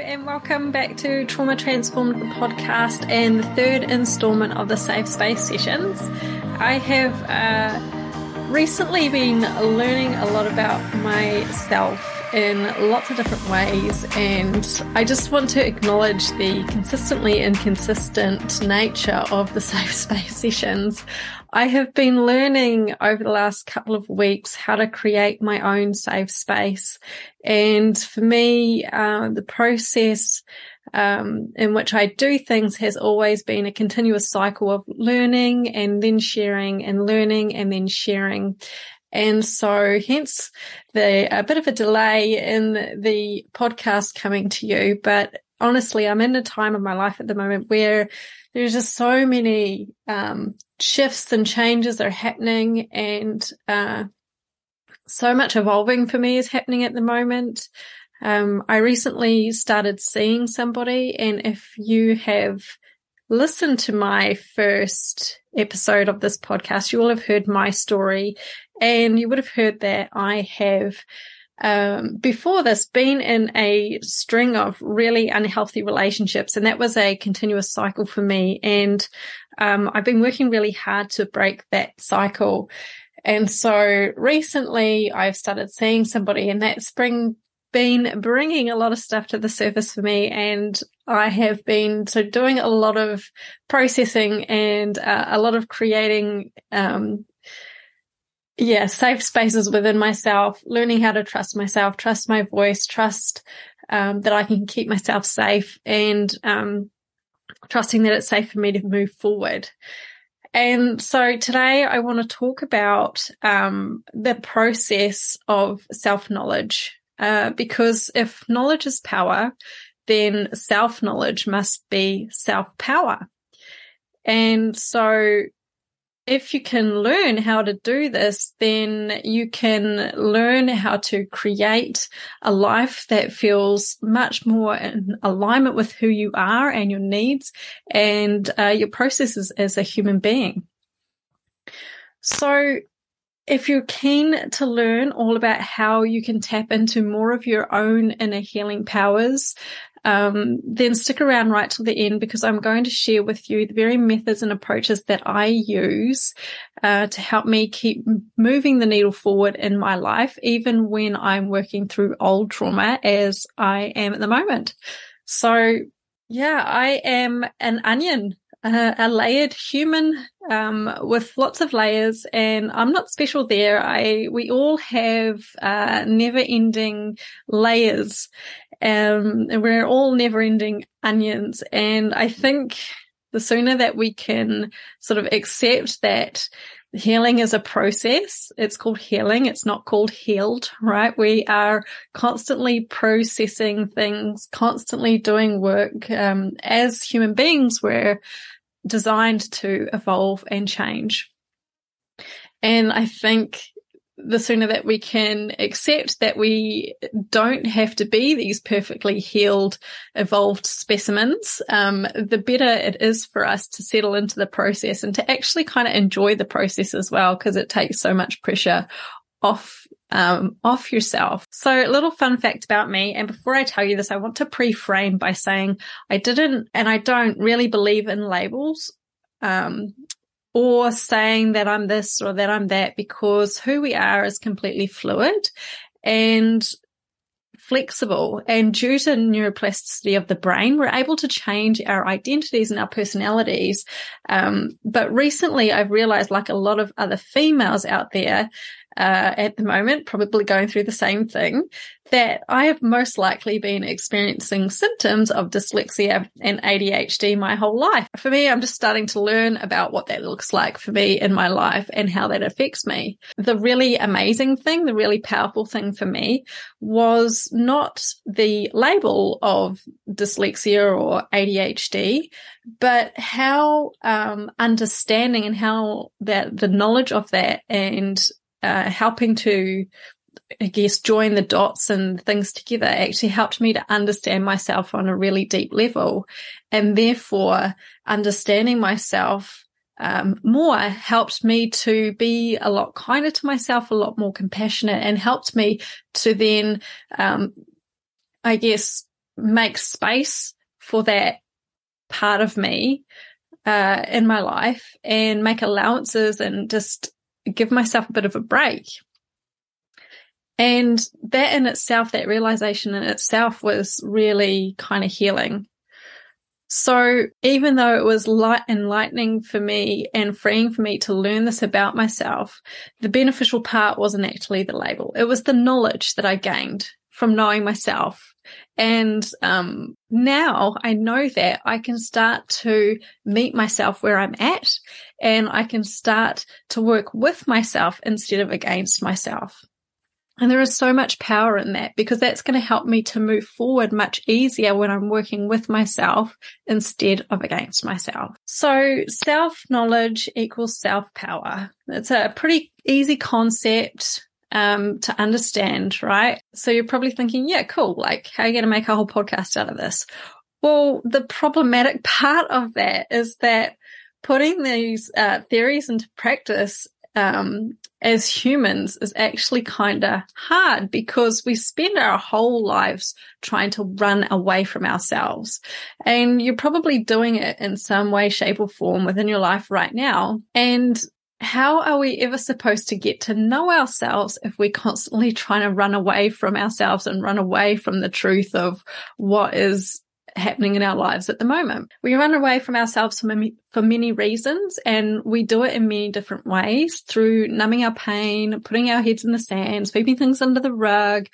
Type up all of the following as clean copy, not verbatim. and welcome back to Trauma Transformed, the podcast, and the third installment of the Safe Space Sessions. I have recently been learning a lot about myself in lots of different ways, and I just want to acknowledge the consistently inconsistent nature of the Safe Space Sessions. I have been learning over the last couple of weeks how to create my own safe space. And for me, the process in which I do things has always been a continuous cycle of learning and then sharing and learning and then sharing. And so hence a bit of a delay in the podcast coming to you. But honestly, I'm in a time of my life at the moment where there's just so many shifts and changes are happening, and so much evolving for me is happening at the moment. I recently started seeing somebody, and if you have listened to my first episode of this podcast, you will have heard my story, and you would have heard that I have before this been in a string of really unhealthy relationships, and that was a continuous cycle for me. And I've been working really hard to break that cycle. And so recently I've started seeing somebody, and that spring been bringing a lot of stuff to the surface for me, and I have been doing a lot of processing and a lot of creating safe spaces within myself, learning how to trust myself, trust my voice, trust that I can keep myself safe, and trusting that it's safe for me to move forward. And so today I want to talk about the process of self-knowledge, because if knowledge is power, then self-knowledge must be self-power. And so if you can learn how to do this, then you can learn how to create a life that feels much more in alignment with who you are and your needs and your processes as a human being. So if you're keen to learn all about how you can tap into more of your own inner healing powers, then stick around right till the end, because I'm going to share with you the very methods and approaches that I use to help me keep moving the needle forward in my life, even when I'm working through old trauma as I am at the moment. So yeah, I am an onion, a layered human with lots of layers, and I'm not special there. We all have never-ending layers, and we're all never-ending onions. And I think the sooner that we can accept that healing is a process, it's called healing, it's not called healed, right? We are constantly processing things, constantly doing work. As human beings, we're designed to evolve and change. And I think the sooner that we can accept that we don't have to be these perfectly healed, evolved specimens, the better it is for us to settle into the process and to actually kind of enjoy the process as well, because it takes so much pressure off yourself. So a little fun fact about me, and before I tell you this, I want to pre-frame by saying I didn't and I don't really believe in labels, or saying that I'm this or that I'm that, because who we are is completely fluid and flexible. And due to neuroplasticity of the brain, we're able to change our identities and our personalities. But recently I've realized, like a lot of other females out there at the moment, probably going through the same thing, that I have most likely been experiencing symptoms of dyslexia and ADHD my whole life. For me, I'm just starting to learn about what that looks like for me in my life and how that affects me. The really amazing thing, the really powerful thing for me was not the label of dyslexia or ADHD, but how understanding and how that the knowledge of that and helping to, I guess, join the dots and things together actually helped me to understand myself on a really deep level. And therefore, understanding myself more helped me to be a lot kinder to myself, a lot more compassionate, and helped me to then, make space for that part of me in my life and make allowances and just give myself a bit of a break. And that in itself, that realization in itself was really kind of healing. So even though it was light enlightening for me and freeing for me to learn this about myself, the beneficial part wasn't actually the label. It was the knowledge that I gained from knowing myself. And now I know that I can start to meet myself where I'm at, and I can start to work with myself instead of against myself. And there is so much power in that, because that's going to help me to move forward much easier when I'm working with myself instead of against myself. So self-knowledge equals self-power. It's a pretty easy concept to understand, right? So you're probably thinking, yeah, cool, like how are you going to make a whole podcast out of this? Well, the problematic part of that is that putting these theories into practice as humans is actually kind of hard, because we spend our whole lives trying to run away from ourselves. And you're probably doing it in some way, shape or form within your life right now. And how are we ever supposed to get to know ourselves if we're constantly trying to run away from ourselves and run away from the truth of what is happening in our lives at the moment? We run away from ourselves for many reasons, and we do it in many different ways, through numbing our pain, putting our heads in the sand, sweeping things under the rug,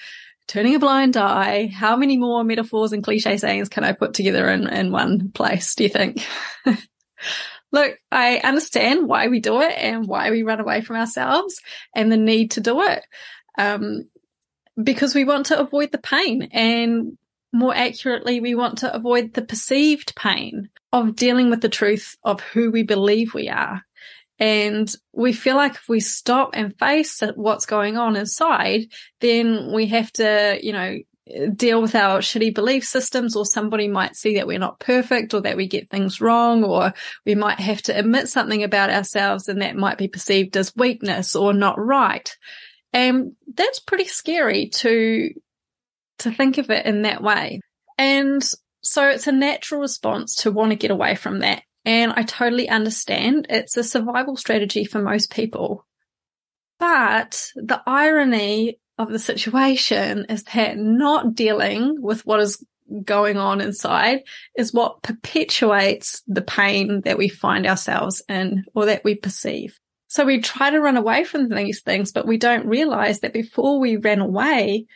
turning a blind eye. How many more metaphors and cliche sayings can I put together in one place, do you think? Look, I understand why we do it and why we run away from ourselves and the need to do it, because we want to avoid the pain, and more accurately, we want to avoid the perceived pain of dealing with the truth of who we believe we are. And we feel like if we stop and face what's going on inside, then we have to, you know, deal with our shitty belief systems, or somebody might see that we're not perfect, or that we get things wrong, or we might have to admit something about ourselves, and that might be perceived as weakness or not right. And that's pretty scary to think of it in that way. And so it's a natural response to want to get away from that. And I totally understand. It's a survival strategy for most people. But the irony of the situation is that not dealing with what is going on inside is what perpetuates the pain that we find ourselves in, or that we perceive. So we try to run away from these things, but we don't realize that before we ran away,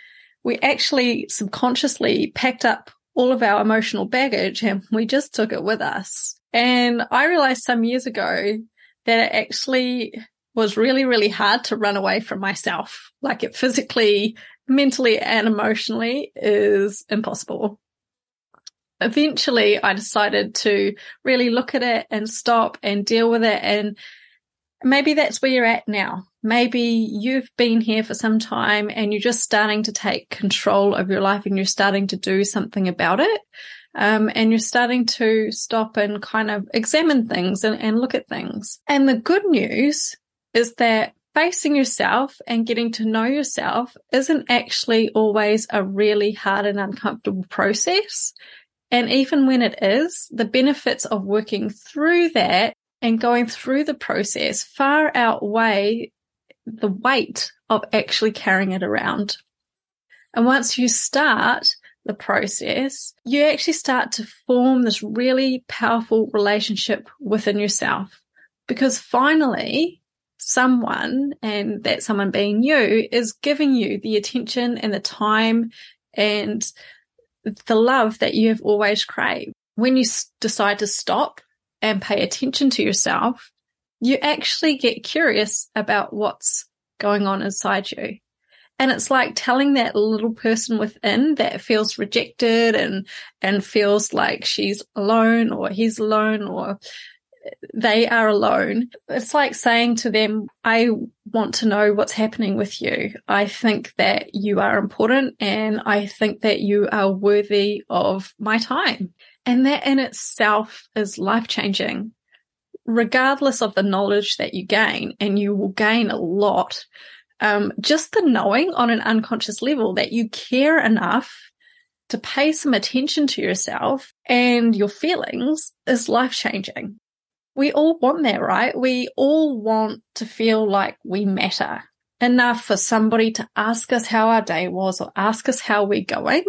we actually subconsciously packed up all of our emotional baggage, and we just took it with us. And I realized some years ago that it actually was really, really hard to run away from myself. Like, it physically, mentally and emotionally is impossible. Eventually I decided to really look at it and stop and deal with it. And maybe that's where you're at now. Maybe you've been here for some time and you're just starting to take control of your life, and you're starting to do something about it. And you're starting to stop and kind of examine things and look at things. And the good news is that facing yourself and getting to know yourself isn't actually always a really hard and uncomfortable process. And even when it is, the benefits of working through that and going through the process far outweigh the weight of actually carrying it around. And once you start the process, you actually start to form this really powerful relationship within yourself, because finally someone, and that someone being you, is giving you the attention and the time and the love that you have always craved. When you decide to stop and pay attention to yourself, you actually get curious about what's going on inside you. And it's like telling that little person within that feels rejected and feels like she's alone, or he's alone, or they are alone. It's like saying to them, I want to know what's happening with you. I think that you are important, and I think that you are worthy of my time. And that in itself is life-changing. Regardless of the knowledge that you gain, and you will gain a lot, just the knowing on an unconscious level that you care enough to pay some attention to yourself and your feelings is life-changing. We all want that, right? We all want to feel like we matter enough for somebody to ask us how our day was or ask us how we're going,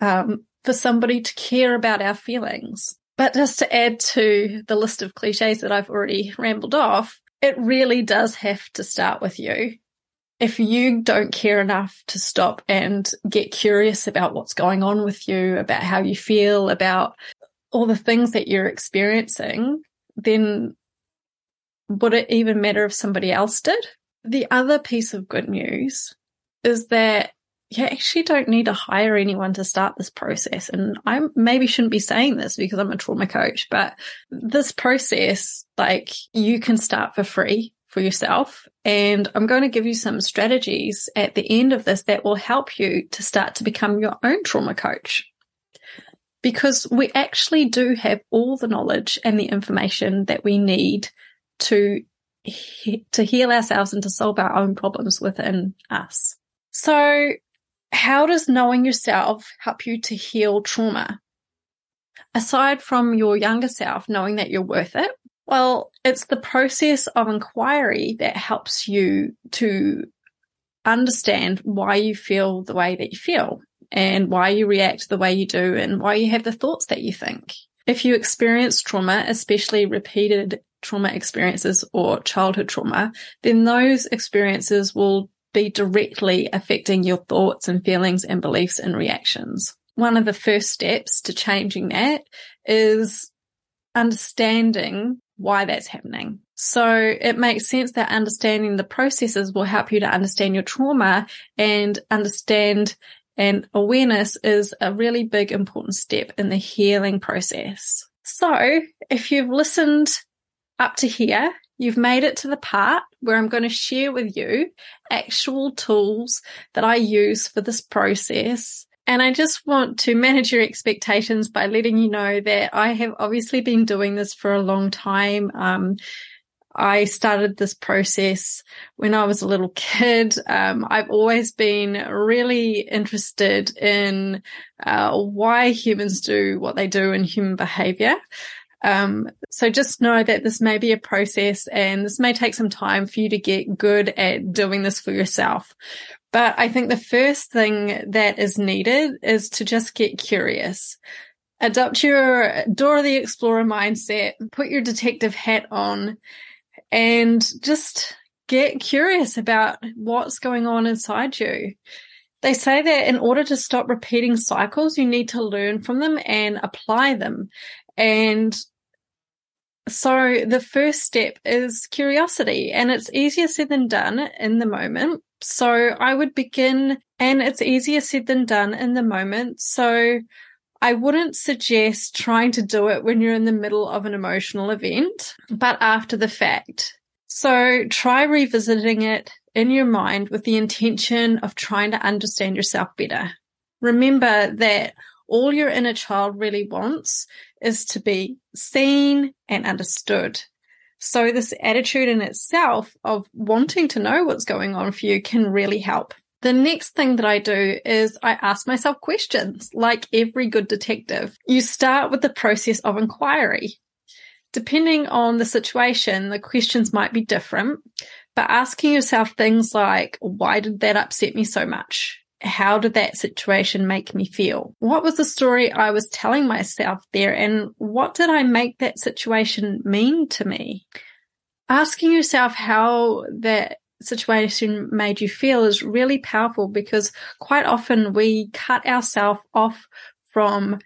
for somebody to care about our feelings. But just to add to the list of cliches that I've already rambled off, it really does have to start with you. If you don't care enough to stop and get curious about what's going on with you, about how you feel, about all the things that you're experiencing, then would it even matter if somebody else did? The other piece of good news is that you actually don't need to hire anyone to start this process. And I maybe shouldn't be saying this because I'm a trauma coach, but this process, like, you can start for free for yourself. And I'm going to give you some strategies at the end of this that will help you to start to become your own trauma coach, because we actually do have all the knowledge and the information that we need to heal ourselves and to solve our own problems within us. So how does knowing yourself help you to heal trauma? Aside from your younger self knowing that you're worth it, well, it's the process of inquiry that helps you to understand why you feel the way that you feel and why you react the way you do and why you have the thoughts that you think. If you experience trauma, especially repeated trauma experiences or childhood trauma, then those experiences will be directly affecting your thoughts and feelings and beliefs and reactions. One of the first steps to changing that is understanding why that's happening. So it makes sense that understanding the processes will help you to understand your trauma, and understand and awareness is a really big important step in the healing process. So if you've listened up to here, you've made it to the part where I'm going to share with you actual tools that I use for this process. And I just want to manage your expectations by letting you know that I have obviously been doing this for a long time. I started this process when I was a little kid. I've always been really interested in why humans do what they do and human behavior. So just know that this may be a process and this may take some time for you to get good at doing this for yourself. But I think the first thing that is needed is to just get curious. Adopt your Dora the Explorer mindset, put your detective hat on, and just get curious about what's going on inside you. They say that in order to stop repeating cycles, you need to learn from them and apply them. And so the first step is curiosity, and it's easier said than done in the moment. So I wouldn't suggest trying to do it when you're in the middle of an emotional event, but after the fact. So try revisiting it in your mind with the intention of trying to understand yourself better. Remember that all your inner child really wants is to be seen and understood. So this attitude in itself of wanting to know what's going on for you can really help. The next thing that I do is I ask myself questions, like every good detective. You start with the process of inquiry. Depending on the situation, the questions might be different, but asking yourself things like, why did that upset me so much? How did that situation make me feel? What was the story I was telling myself there, and what did I make that situation mean to me? Asking yourself how that situation made you feel is really powerful, because quite often we cut ourselves off from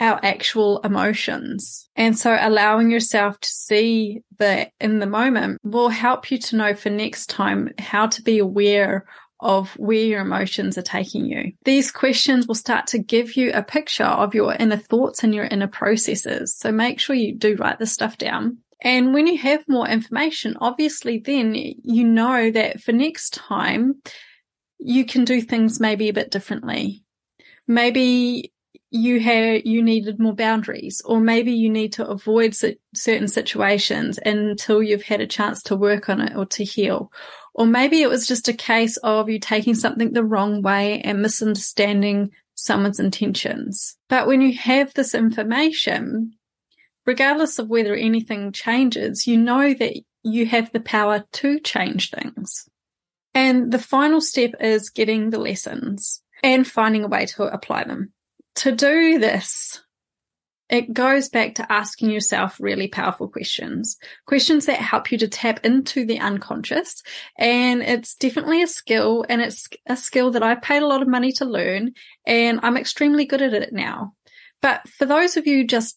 our actual emotions. And so allowing yourself to see that in the moment will help you to know for next time how to be aware of where your emotions are taking you. These questions will start to give you a picture of your inner thoughts and your inner processes. So make sure you do write this stuff down. And when you have more information, obviously then you know that for next time you can do things maybe a bit differently. Maybe you needed more boundaries, or maybe you need to avoid certain situations until you've had a chance to work on it or to heal. Or maybe it was just a case of you taking something the wrong way and misunderstanding someone's intentions. But when you have this information, regardless of whether anything changes, you know that you have the power to change things. And the final step is getting the lessons and finding a way to apply them. To do this, it goes back to asking yourself really powerful questions, questions that help you to tap into the unconscious. And it's definitely a skill, and it's a skill that I paid a lot of money to learn, and I'm extremely good at it now. But for those of you just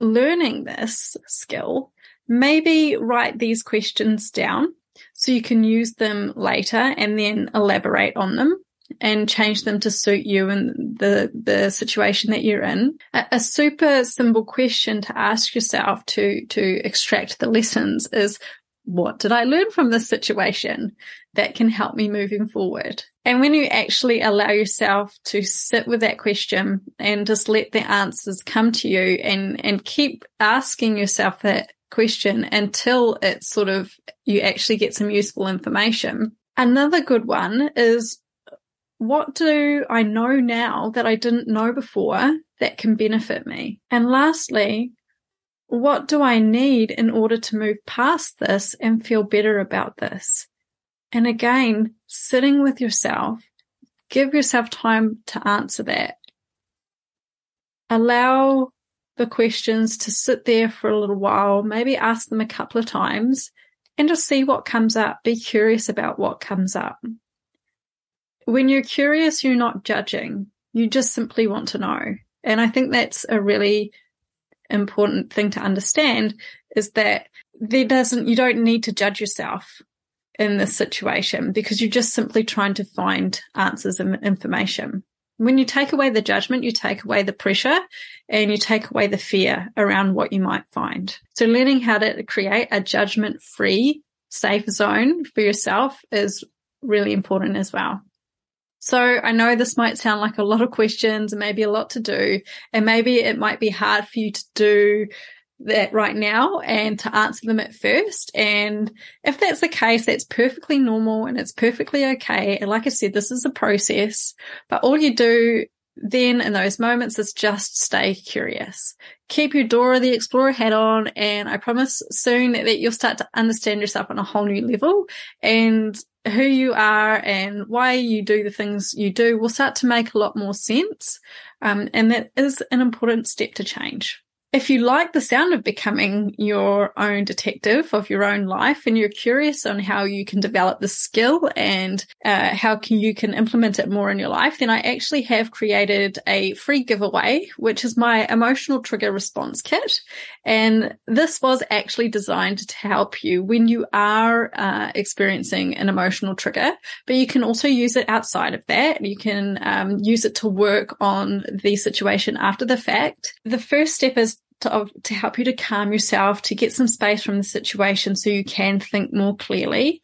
learning this skill, maybe write these questions down so you can use them later and then elaborate on them and change them to suit you and the situation that you're in. A super simple question to ask yourself to extract the lessons is, what did I learn from this situation that can help me moving forward? And when you actually allow yourself to sit with that question and just let the answers come to you and keep asking yourself that question until it's sort of you actually get some useful information. Another good one is, what do I know now that I didn't know before that can benefit me? And lastly, what do I need in order to move past this and feel better about this? And again, sitting with yourself, give yourself time to answer that. Allow the questions to sit there for a little while, maybe ask them a couple of times and just see what comes up. Be curious about what comes up. When you're curious, you're not judging. You just simply want to know. And I think that's a really important thing to understand, is that you don't need to judge yourself in this situation, because you're just simply trying to find answers and information. When you take away the judgment, you take away the pressure and you take away the fear around what you might find. So learning how to create a judgment-free safe zone for yourself is really important as well. So I know this might sound like a lot of questions and maybe a lot to do, and maybe it might be hard for you to do that right now and to answer them at first. And if that's the case, that's perfectly normal and it's perfectly okay. And like I said, this is a process, but all you do then in those moments is just stay curious. Keep your Dora the Explorer hat on, and I promise soon that you'll start to understand yourself on a whole new level, and who you are and why you do the things you do will start to make a lot more sense. And that is an important step to change. If you like the sound of becoming your own detective of your own life and you're curious on how you can develop this skill and how you can implement it more in your life, then I actually have created a free giveaway, which is my Emotional Trigger Response Kit. And this was actually designed to help you when you are experiencing an emotional trigger, but you can also use it outside of that. You can use it to work on the situation after the fact. The first step is to help you to calm yourself, to get some space from the situation so you can think more clearly,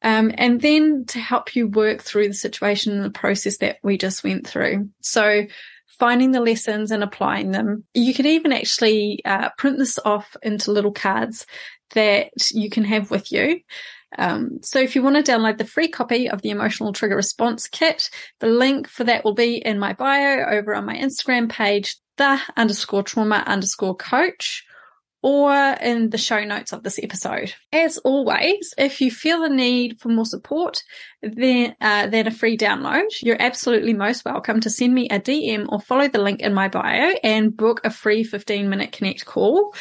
and then to help you work through the situation and the process that we just went through. So finding the lessons and applying them. You can even actually print this off into little cards that you can have with you. So if you want to download the free copy of the Emotional Trigger Response Kit, the link for that will be in my bio over on my Instagram page, the_trauma_coach, or in the show notes of this episode. As always, if you feel the need for more support than a free download, you're absolutely most welcome to send me a DM or follow the link in my bio and book a free 15-minute Connect call,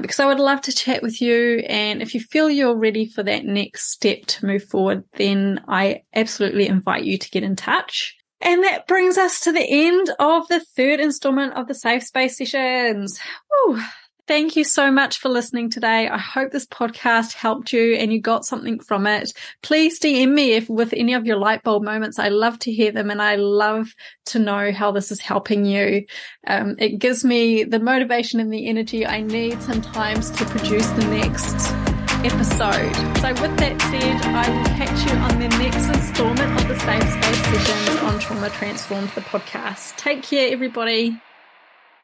because I would love to chat with you. And if you feel you're ready for that next step to move forward, then I absolutely invite you to get in touch. And that brings us to the end of the third installment of the Safe Space Sessions. Woo. Thank you so much for listening today. I hope this podcast helped you and you got something from it. Please DM me with any of your light bulb moments. I love to hear them and I love to know how this is helping you. It gives me the motivation and the energy I need sometimes to produce the next episode. So with that said, I will catch you on the next installment of the Safe Space Sessions on Trauma Transformed, the podcast. Take care, everybody.